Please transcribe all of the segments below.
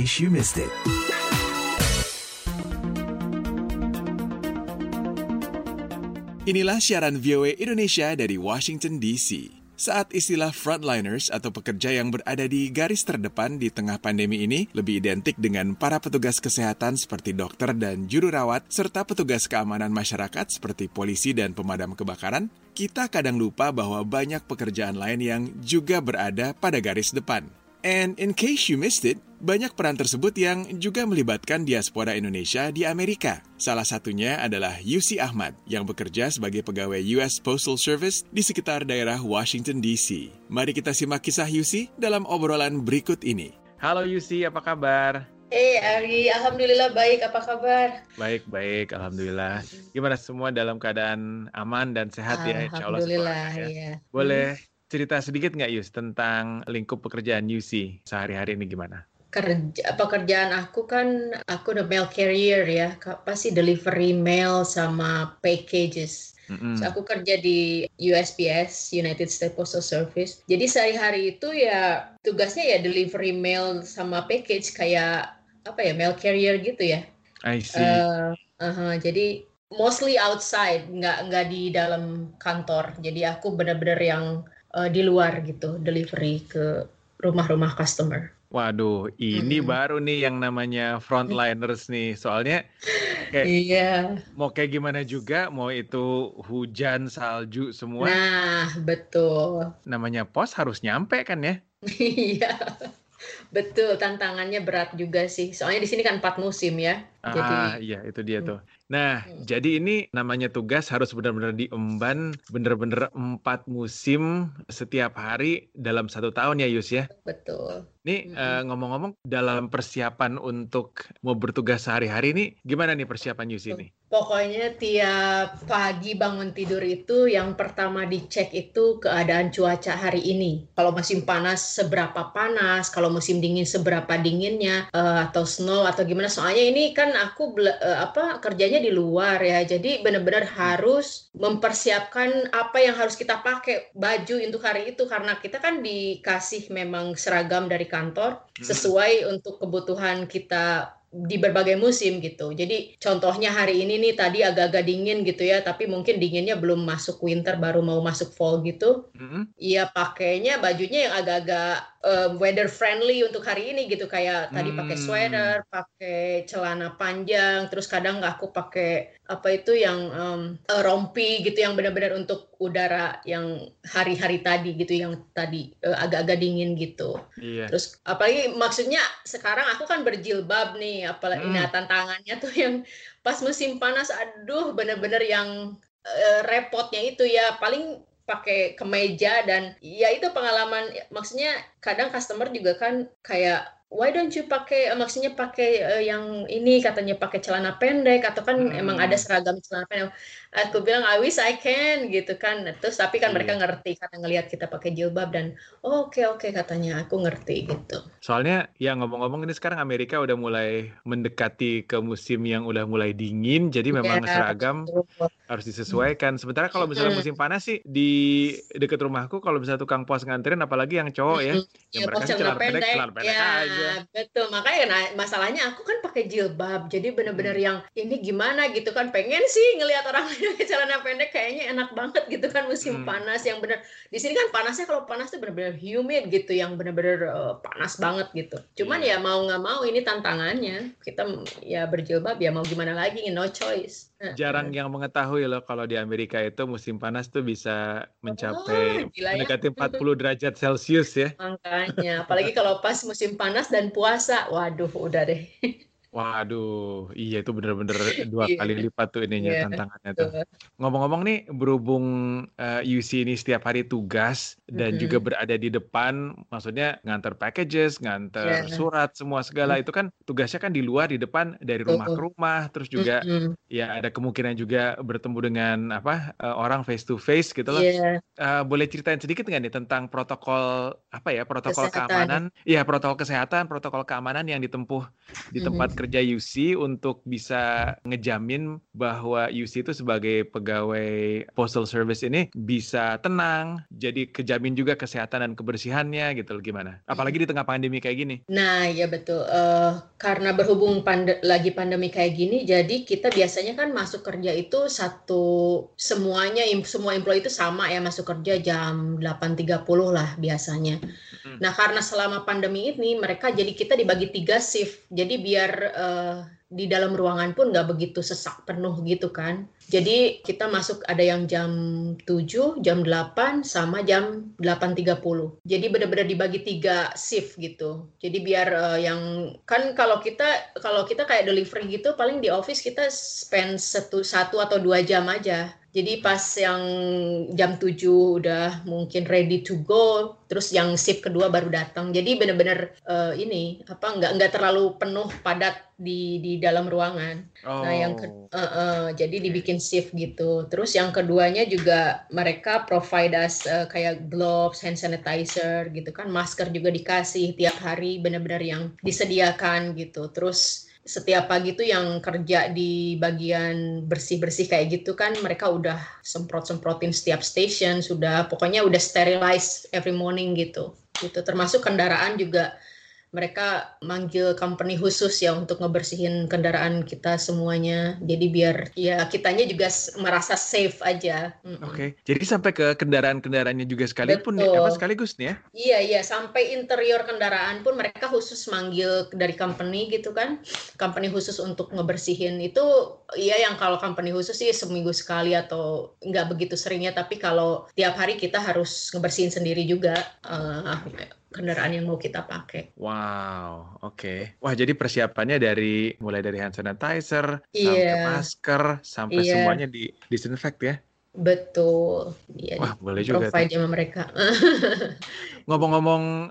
case you missed it. Inilah siaran VOA Indonesia dari Washington DC. Saat istilah frontliners atau pekerja yang berada di garis terdepan di tengah pandemi ini lebih identik dengan para petugas kesehatan seperti dokter dan juru rawat, serta petugas keamanan masyarakat seperti polisi dan pemadam kebakaran, kita kadang lupa bahwa banyak pekerjaan lain yang juga berada pada garis depan. And in case you missed it, banyak peran tersebut yang juga melibatkan diaspora Indonesia di Amerika. Salah satunya adalah Yusi Achmad yang bekerja sebagai pegawai US Postal Service di sekitar daerah Washington DC. Mari kita simak kisah Yusi dalam obrolan berikut ini. Halo Yusi, apa kabar? Ari, alhamdulillah baik, apa kabar? Baik, alhamdulillah. Gimana semua dalam keadaan aman dan sehat ya? Alhamdulillah, ya. Boleh cerita sedikit nggak Yus tentang lingkup pekerjaan Yusi sehari-hari ini gimana? Pekerjaan aku kan, aku udah mail carrier ya, pasti delivery mail sama packages. So, aku kerja di USPS, United States Postal Service. Jadi sehari-hari itu ya tugasnya ya delivery mail sama package, kayak mail carrier gitu ya. I see. Jadi mostly outside, nggak di dalam kantor. Jadi aku benar-benar yang di luar gitu, delivery ke rumah-rumah customer. Waduh, ini baru nih yang namanya frontliners nih. Soalnya kayak mau kayak gimana juga, mau itu hujan, salju, semua. Nah, betul. Namanya pos harus nyampe kan ya? Iya, betul. Tantangannya berat juga sih. Soalnya di sini kan 4 musim ya. Iya, itu dia tuh. Nah, jadi ini namanya tugas harus benar-benar diemban, benar-benar 4 musim setiap hari dalam 1 tahun ya Yus ya? Betul. Ini ngomong-ngomong dalam persiapan untuk mau bertugas sehari-hari ini, gimana nih persiapan Yus ini? Pokoknya tiap pagi bangun tidur itu yang pertama dicek itu keadaan cuaca hari ini. Kalau musim panas seberapa panas, kalau musim dingin seberapa dinginnya, atau snow atau gimana. Soalnya ini kan aku kerjanya di luar ya, jadi benar-benar harus mempersiapkan apa yang harus kita pakai baju untuk hari itu, karena kita kan dikasih memang seragam dari kantor sesuai untuk kebutuhan kita di berbagai musim gitu. Jadi contohnya hari ini nih tadi agak-agak dingin gitu ya, tapi mungkin dinginnya belum masuk winter, baru mau masuk fall gitu. Iya, pakainya bajunya yang agak-agak weather friendly untuk hari ini gitu, kayak tadi pakai sweater, pakai celana panjang, terus kadang aku pakai rompi gitu yang benar-benar untuk udara yang hari-hari tadi gitu, yang tadi agak-agak dingin gitu. Iya. Terus apalagi maksudnya sekarang aku kan berjilbab nih. Apalagi tantangannya tuh yang pas musim panas, aduh bener-bener yang repotnya itu ya, paling pakai kemeja. Dan ya itu pengalaman, maksudnya kadang customer juga kan kayak, why don't you pakai, maksudnya pakai yang ini, katanya pakai celana pendek, atau kan emang ada seragam celana pendek. Aku bilang, I wish I can, gitu kan. Terus tapi kan mereka ngerti, karena ngelihat kita pakai jilbab, dan oke, katanya, aku ngerti, gitu. Soalnya, ya ngomong-ngomong ini sekarang Amerika udah mulai mendekati ke musim yang udah mulai dingin, jadi memang seragam harus disesuaikan. Sementara kalau misalnya musim panas sih, di dekat rumahku, kalau misalnya tukang pos nganterin, apalagi yang cowok ya, yang mereka celana pendek aja. Nah, betul, makanya masalahnya aku kan pakai jilbab, jadi benar-benar yang ini gimana gitu kan, pengen sih ngelihat orang lain pakai celana pendek, kayaknya enak banget gitu kan musim panas yang benar. Di sini kan panasnya, kalau panas tuh benar-benar humid gitu, yang benar-benar panas banget gitu. Cuman ya mau nggak mau ini tantangannya, kita ya berjilbab ya mau gimana lagi, no choice. Jarang yang mengetahui loh kalau di Amerika itu musim panas tuh bisa mencapai mendekati 40 derajat Celcius ya. Makanya, apalagi kalau pas musim panas dan puasa, waduh udah deh. Waduh, iya itu bener-bener 2 kali lipat tuh ininya tantangannya tuh. Ngomong-ngomong nih, berhubung UC ini setiap hari tugas dan juga berada di depan, maksudnya nganter packages, nganter surat, semua segala itu kan tugasnya kan di luar, di depan, dari rumah ke rumah, terus juga ya ada kemungkinan juga bertemu dengan orang face to face gitu loh. Boleh ceritain sedikit nggak nih tentang protokol protokol kesehatan. Protokol keamanan yang ditempuh di tempat kerja Yusi untuk bisa ngejamin bahwa Yusi itu sebagai pegawai Postal Service ini bisa tenang, jadi kejamin juga kesehatan dan kebersihannya gitu loh, gimana? Apalagi di tengah pandemi kayak gini. Nah, ya betul. Karena berhubung lagi pandemi kayak gini, jadi kita biasanya kan masuk kerja itu semua employee itu sama ya, masuk kerja jam 8.30 lah biasanya. Nah, karena selama pandemi ini mereka jadi kita dibagi 3 shift. Jadi biar di dalam ruangan pun nggak begitu sesak penuh gitu kan. Jadi kita masuk ada yang jam 7, jam 8, sama jam 8.30. Jadi benar-benar dibagi 3 shift gitu. Jadi biar yang kan kalau kita kayak delivery gitu paling di office kita spend 1 atau 2 jam aja. Jadi pas yang jam 7 udah mungkin ready to go, terus yang shift kedua baru datang. Jadi benar-benar nggak terlalu penuh padat di dalam ruangan. Oh. Nah, yang jadi dibikin shift gitu. Terus yang keduanya juga mereka provide us kayak gloves, hand sanitizer gitu kan, masker juga dikasih tiap hari, benar-benar yang disediakan gitu. Terus setiap pagi tuh yang kerja di bagian bersih-bersih kayak gitu kan mereka udah semprot-semprotin setiap station, pokoknya udah sterilize every morning gitu. Termasuk kendaraan juga mereka manggil company khusus ya untuk ngebersihin kendaraan kita semuanya. Jadi biar ya kitanya juga merasa safe aja. Oke. Jadi sampai ke kendaraan-kendaraannya juga sekalipun sekaligus nih ya? Iya. Sampai interior kendaraan pun mereka khusus manggil dari company gitu kan. Company khusus untuk ngebersihin itu ya, yang kalau company khusus sih seminggu sekali atau nggak begitu seringnya. Tapi kalau tiap hari kita harus ngebersihin sendiri juga. Kendaraan yang mau kita pakai. Wow, oke. Wah, jadi persiapannya mulai dari hand sanitizer, sampai masker, sampai semuanya disinfect ya? Betul. Ya, wah, boleh juga. Provide sama mereka. Ngomong-ngomong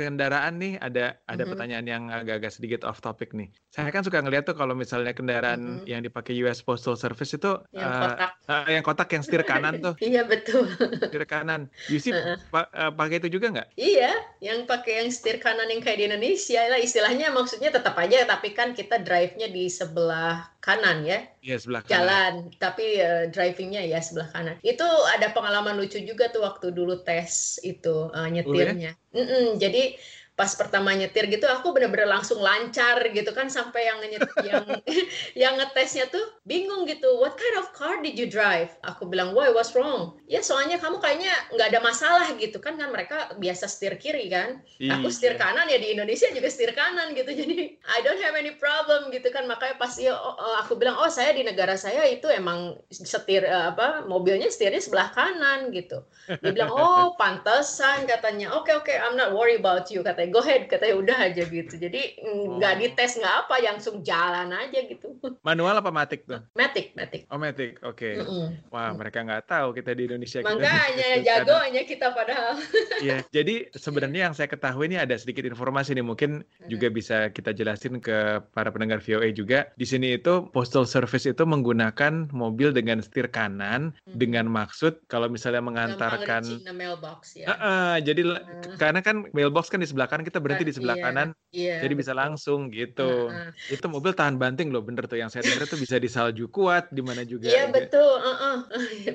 kendaraan nih, ada pertanyaan yang agak-agak sedikit off topic nih. Saya kan suka ngeliat tuh kalau misalnya kendaraan yang dipakai US Postal Service itu yang kotak yang setir kanan tuh. Iya betul. Setir kanan. Yusi pakai itu juga nggak? Iya, yang pakai yang setir kanan yang kayak di Indonesia lah istilahnya, maksudnya tetap aja, tapi kan kita drive-nya di sebelah kanan ya. Iya, sebelah kanan. Jalan, tapi driving-nya ya sebelah kanan. Itu ada pengalaman lucu juga tuh waktu dulu tes itu nyetirnya. Jadi pas pertama nyetir gitu aku bener-bener langsung lancar gitu kan, sampai yang ngetesnya tuh bingung gitu, what kind of car did you drive? Aku bilang, why, what's wrong? Ya soalnya kamu kayaknya nggak ada masalah gitu kan mereka biasa setir kiri kan, aku setir kanan ya, di Indonesia juga setir kanan gitu, jadi I don't have any problem gitu kan. Makanya pas aku bilang saya di negara saya itu emang setir mobilnya setirnya sebelah kanan gitu. Dia bilang pantesan katanya, okay, I'm not worried about you katanya. Go ahead, katanya udah aja gitu. Jadi nggak dites, nggak apa, langsung jalan aja gitu. Manual apa matik tuh? Matik. Oh matik, oke. Wah, mereka nggak tahu kita di Indonesia. Makanya jagonya kita padahal. Iya, jadi sebenarnya yang saya ketahui ini ada sedikit informasi nih, mungkin juga bisa kita jelasin ke para pendengar VOA juga. Di sini itu Postal Service itu menggunakan mobil dengan setir kanan dengan maksud kalau misalnya mengantarkan. Mailbox ya. Jadi karena kan mailbox kan di sebelah kanan, kita berhenti di sebelah kanan, jadi bisa langsung gitu. Itu mobil tahan banting loh, bener tuh yang saya dengar tuh, bisa di salju kuat, di mana juga. Iya betul,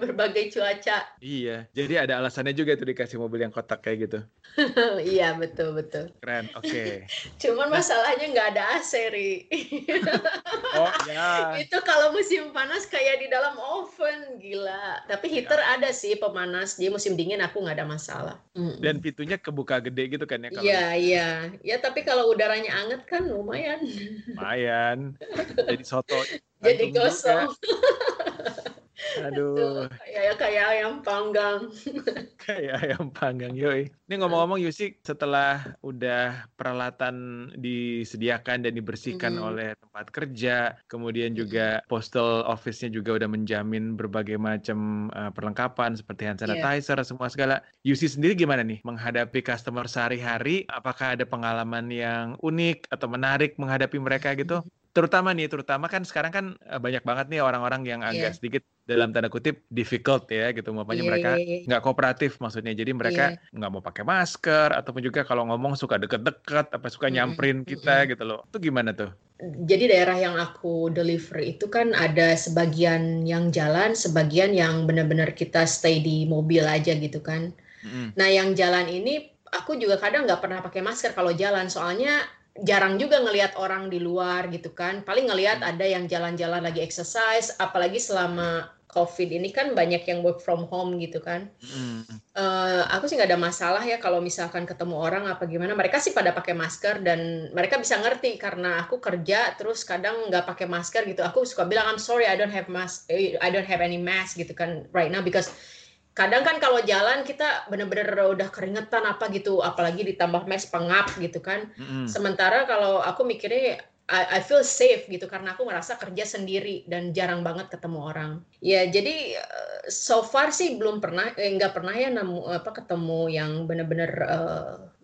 berbagai cuaca. Iya, jadi ada alasannya juga tuh dikasih mobil yang kotak kayak gitu. Iya betul. Keren, oke. Cuman masalahnya nggak ada AC, Ri. Oh ya. Itu kalau musim panas kayak di dalam oven, gila. Tapi heater ada sih pemanas, jadi musim dingin aku nggak ada masalah. Dan pintunya kebuka gede gitu kan? Iya, tapi kalau udaranya anget kan lumayan. Jadi soto. Jadi gosong. Aduh. Kayak ayam panggang. Kayak ayam panggang, yoi. Ini ngomong-ngomong Yusi, setelah udah peralatan disediakan dan dibersihkan oleh tempat kerja, kemudian juga postal office-nya juga udah menjamin berbagai macam perlengkapan seperti hand sanitizer, semua segala. Yusi sendiri gimana nih menghadapi customer sehari-hari? Apakah ada pengalaman yang unik atau menarik menghadapi mereka gitu? Terutama kan sekarang kan banyak banget nih orang-orang yang agak sedikit dalam tanda kutip difficult ya gitu. Makanya mereka nggak kooperatif maksudnya. Jadi mereka nggak mau pakai masker ataupun juga kalau ngomong suka deket-deket apa suka nyamperin kita gitu loh. Itu gimana tuh? Jadi daerah yang aku delivery itu kan ada sebagian yang jalan, sebagian yang benar-benar kita stay di mobil aja gitu kan. Nah yang jalan ini aku juga kadang nggak pernah pakai masker kalau jalan soalnya jarang juga ngelihat orang di luar gitu kan, paling ngelihat ada yang jalan-jalan lagi exercise, apalagi selama COVID ini kan banyak yang work from home gitu kan. Aku sih nggak ada masalah ya kalau misalkan ketemu orang apa gimana, mereka sih pada pakai masker dan mereka bisa ngerti karena aku kerja terus kadang nggak pakai masker gitu, aku suka bilang I'm sorry I don't have any mask gitu kan right now because kadang kan kalau jalan kita benar-benar udah keringetan apa gitu, apalagi ditambah mask pengap gitu kan. Sementara kalau aku mikirnya I feel safe gitu karena aku merasa kerja sendiri dan jarang banget ketemu orang. Ya jadi so far sih belum pernah, nggak pernah ya ketemu yang benar-benar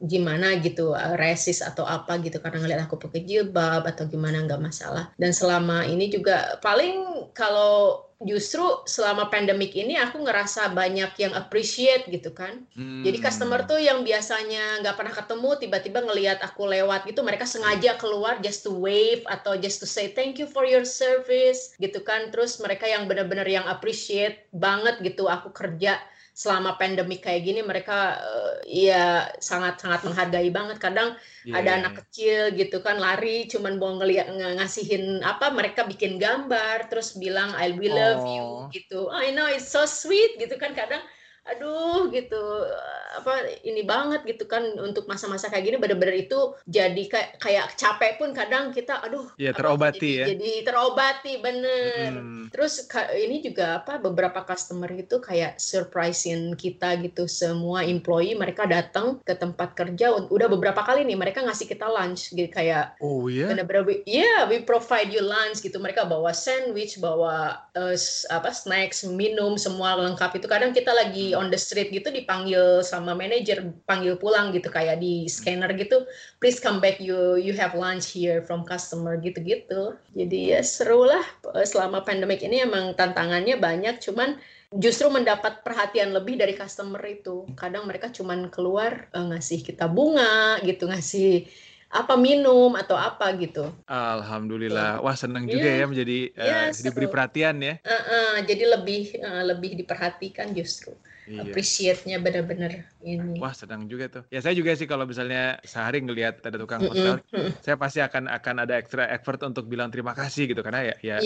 gimana gitu resis atau apa gitu karena ngeliat aku pakai jilbab atau gimana, nggak masalah. Dan selama ini juga paling kalau justru selama pandemik ini aku ngerasa banyak yang appreciate gitu kan. Jadi customer tuh yang biasanya nggak pernah ketemu tiba-tiba ngelihat aku lewat gitu, mereka sengaja keluar just to wave atau just to say thank you for your service gitu kan. Terus mereka yang benar-benar yang appreciate banget gitu aku kerja selama pandemik kayak gini, mereka ya sangat-sangat menghargai banget. Kadang ada anak kecil gitu kan lari cuman mau ngasihin apa, mereka bikin gambar terus bilang I will love you gitu. I know it's so sweet gitu kan. Kadang aduh gitu apa ini banget gitu kan untuk masa-masa kayak gini bener-bener itu jadi kayak capek pun kadang kita aduh ya terobati apa, jadi terobati bener. Terus ini juga apa beberapa customer itu kayak surprisein kita gitu, semua employee mereka datang ke tempat kerja udah beberapa kali nih mereka ngasih kita lunch gitu kayak bener-bener we provide you lunch gitu, mereka bawa sandwich, bawa snacks, minum semua lengkap. Itu kadang kita lagi on the street gitu dipanggil sama manajer, panggil pulang gitu kayak di scanner gitu, please come back you have lunch here from customer gitu-gitu. Jadi ya seru lah, selama pandemic ini emang tantangannya banyak, cuman justru mendapat perhatian lebih dari customer itu. Kadang mereka cuman keluar ngasih kita bunga gitu, ngasih apa minum atau apa gitu. Alhamdulillah, wah seneng juga ya menjadi diberi perhatian ya. Jadi lebih diperhatikan justru. Appreciate-nya benar-benar ini. Wah senang juga tuh. Ya saya juga sih kalau misalnya sehari ngelihat ada tukang hotel, saya pasti akan ada extra effort untuk bilang terima kasih gitu karena ya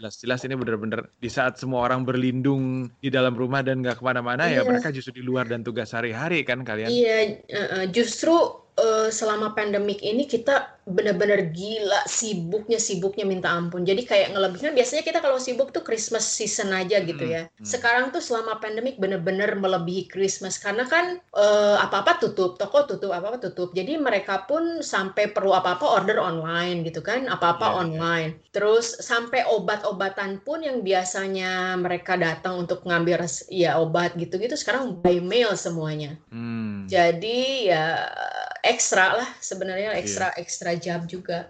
jelas-jelas ini benar-benar di saat semua orang berlindung di dalam rumah dan nggak kemana-mana ya mereka justru di luar dan tugas sehari-hari kan kalian. Iya justru selama pandemik ini kita benar-benar gila sibuknya minta ampun. Jadi kayak ngelebihin, biasanya kita kalau sibuk tuh Christmas season aja gitu ya. Sekarang tuh selama pandemik benar-benar melebihi Christmas karena kan apa-apa tutup, toko tutup, apa-apa tutup. Jadi mereka pun sampai perlu apa-apa order online gitu kan, apa-apa online. Terus sampai obat-obatan pun yang biasanya mereka datang untuk ngambil obat gitu-gitu sekarang by mail semuanya. Jadi ya ekstra lah sebenarnya, ekstra jam juga.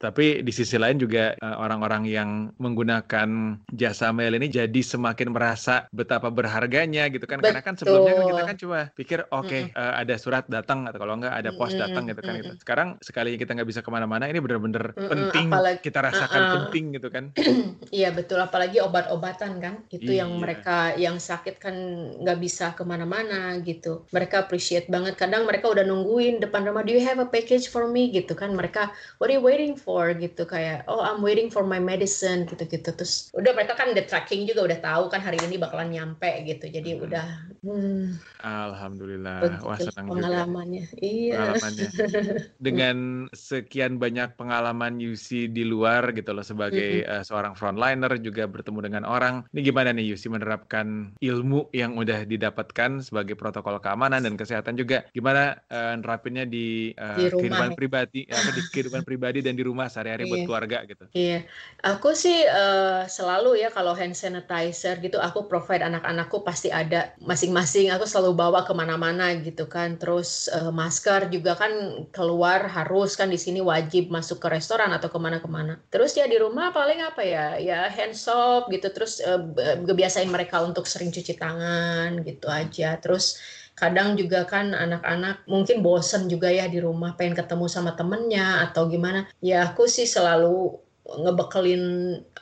Tapi di sisi lain juga orang-orang yang menggunakan jasa mail ini jadi semakin merasa betapa berharganya gitu kan. Betul. Karena kan sebelumnya kita kan cuma pikir ada surat datang atau kalau enggak ada pos datang gitu kan. Gitu. Sekarang sekalinya kita nggak bisa kemana-mana ini benar-benar penting, kita rasakan penting gitu kan. Iya betul, apalagi obat-obatan kan itu yang mereka yang sakit kan nggak bisa kemana-mana gitu. Mereka appreciate banget, kadang mereka udah nungguin depan rumah, do you have a package for me gitu kan, mereka what are you waiting for gitu, kayak oh I'm waiting for my medicine gitu-gitu. Terus udah mereka kan the tracking juga udah tahu kan hari ini bakalan nyampe gitu, jadi udah alhamdulillah. Wah senang pengalamannya juga. Pengalamannya dengan sekian banyak pengalaman Yusi di luar gitu loh sebagai seorang frontliner juga bertemu dengan orang ini, gimana nih Yusi menerapkan ilmu yang udah didapatkan sebagai protokol keamanan dan kesehatan juga, gimana nerapinnya misalnya di rumah, kehidupan pribadi, di kehidupan pribadi dan di rumah sehari-hari buat keluarga gitu. Iya, aku sih selalu ya kalau hand sanitizer gitu aku provide anak-anakku pasti ada masing-masing. Aku selalu bawa kemana-mana gitu kan. Terus masker juga kan keluar harus kan, di sini wajib masuk ke restoran atau kemana-kemana. Terus ya di rumah paling apa ya, ya hand soap gitu. Terus kebiasain mereka untuk sering cuci tangan gitu aja. Terus kadang juga kan anak-anak mungkin bosen juga ya di rumah, pengen ketemu sama temennya atau gimana. Ya aku sih selalu ngebekelin,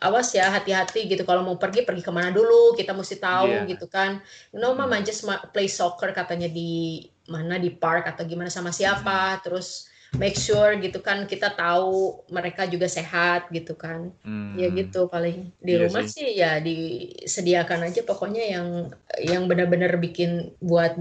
awas ya, hati-hati gitu, kalau mau pergi kemana dulu, kita mesti tahu gitu kan. No mama just play soccer katanya di mana, di park atau gimana sama siapa. Terus make sure gitu kan, kita tahu mereka juga sehat gitu kan. Ya gitu paling di rumah sih ya disediakan aja pokoknya yang benar-benar bikin buat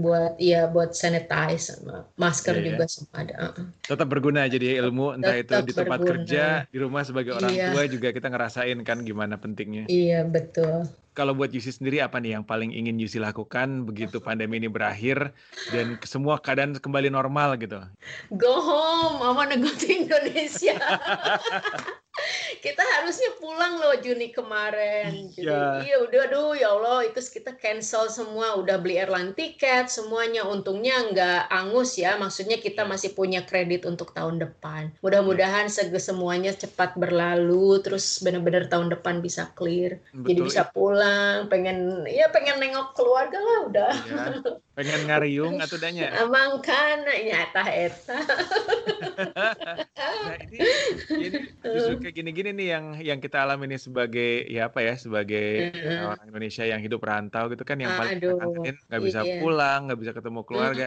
sanitize, masker juga semua ada. Tetap berguna jadi ilmu, entah itu di tempat kerja, di rumah sebagai orang tua juga kita ngerasain kan gimana pentingnya. Iya, betul. Kalau buat Yusi sendiri apa nih yang paling ingin Yusi lakukan begitu pandemi ini berakhir dan semua keadaan kembali normal gitu? Go home, I wanna go to Indonesia. Kita harusnya pulang loh Juni kemarin. Jadi iya udah, aduh ya Allah, itu kita cancel semua, udah beli airline tiket semuanya, untungnya nggak angus ya, maksudnya kita masih punya kredit untuk tahun depan. Mudah-mudahan semuanya cepat berlalu, terus benar-benar tahun depan bisa clear. Betul, jadi bisa pulang. pengen nengok keluarga lah udah. Ya, pengen ngariung atau danya. Emang kan nyata. Nah, ini justru kayak gini-gini nih yang kita alami nih sebagai sebagai orang Indonesia yang hidup rantau gitu kan, yang paling kangenin nggak bisa pulang, nggak bisa ketemu keluarga.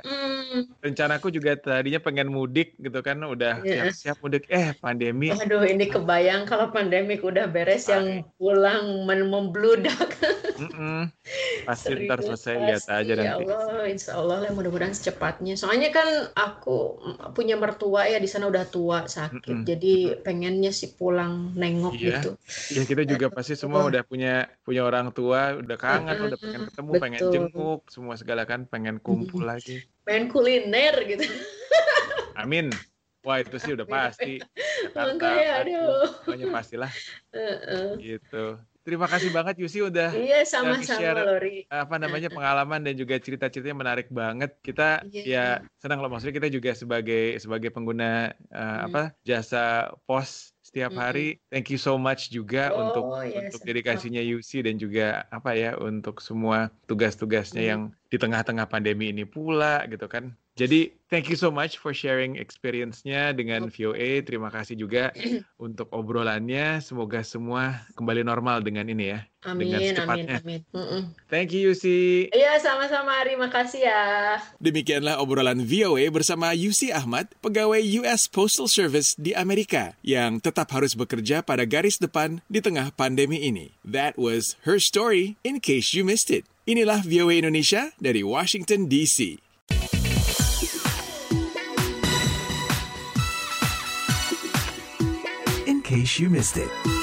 Rencanaku juga tadinya pengen mudik gitu kan, udah siap mudik pandemi. Aduh, ini kebayang kalau pandemi udah beres yang pulang membludak. Pasti ntar selesai, lihat aja nanti. Ya Allah, insya Allah lah, mudah-mudahan secepatnya. Soalnya kan aku punya mertua ya di sana udah tua, sakit. Jadi pengennya sih pulang nengok gitu. Ya kita juga pasti semua udah punya orang tua, udah kangen, udah pengen ketemu, pengen jenguk, semua segala kan, pengen kumpul lagi. Pengen kuliner gitu. Amin. Wah, itu sih udah pasti. Makanya, aduh. Pokoknya pastilah. Gitu. Terima kasih banget Yusi udah share Lori. Pengalaman dan juga cerita-ceritanya menarik banget. Kita senang loh, maksudnya kita juga sebagai pengguna jasa pos setiap hari. Thank you so much juga untuk dedikasinya Yusi dan juga untuk semua tugas-tugasnya yang di tengah-tengah pandemi ini pula gitu kan. Jadi, thank you so much for sharing experience-nya dengan VOA. Terima kasih juga untuk obrolannya. Semoga semua kembali normal dengan ini ya. Amin, amin. Thank you, Yusi. Iya, sama-sama. Terima kasih ya. Demikianlah obrolan VOA bersama Yusi Achmad, pegawai US Postal Service di Amerika, yang tetap harus bekerja pada garis depan di tengah pandemi ini. That was her story, in case you missed it. Inilah VOA Indonesia dari Washington, DC. In case you missed it.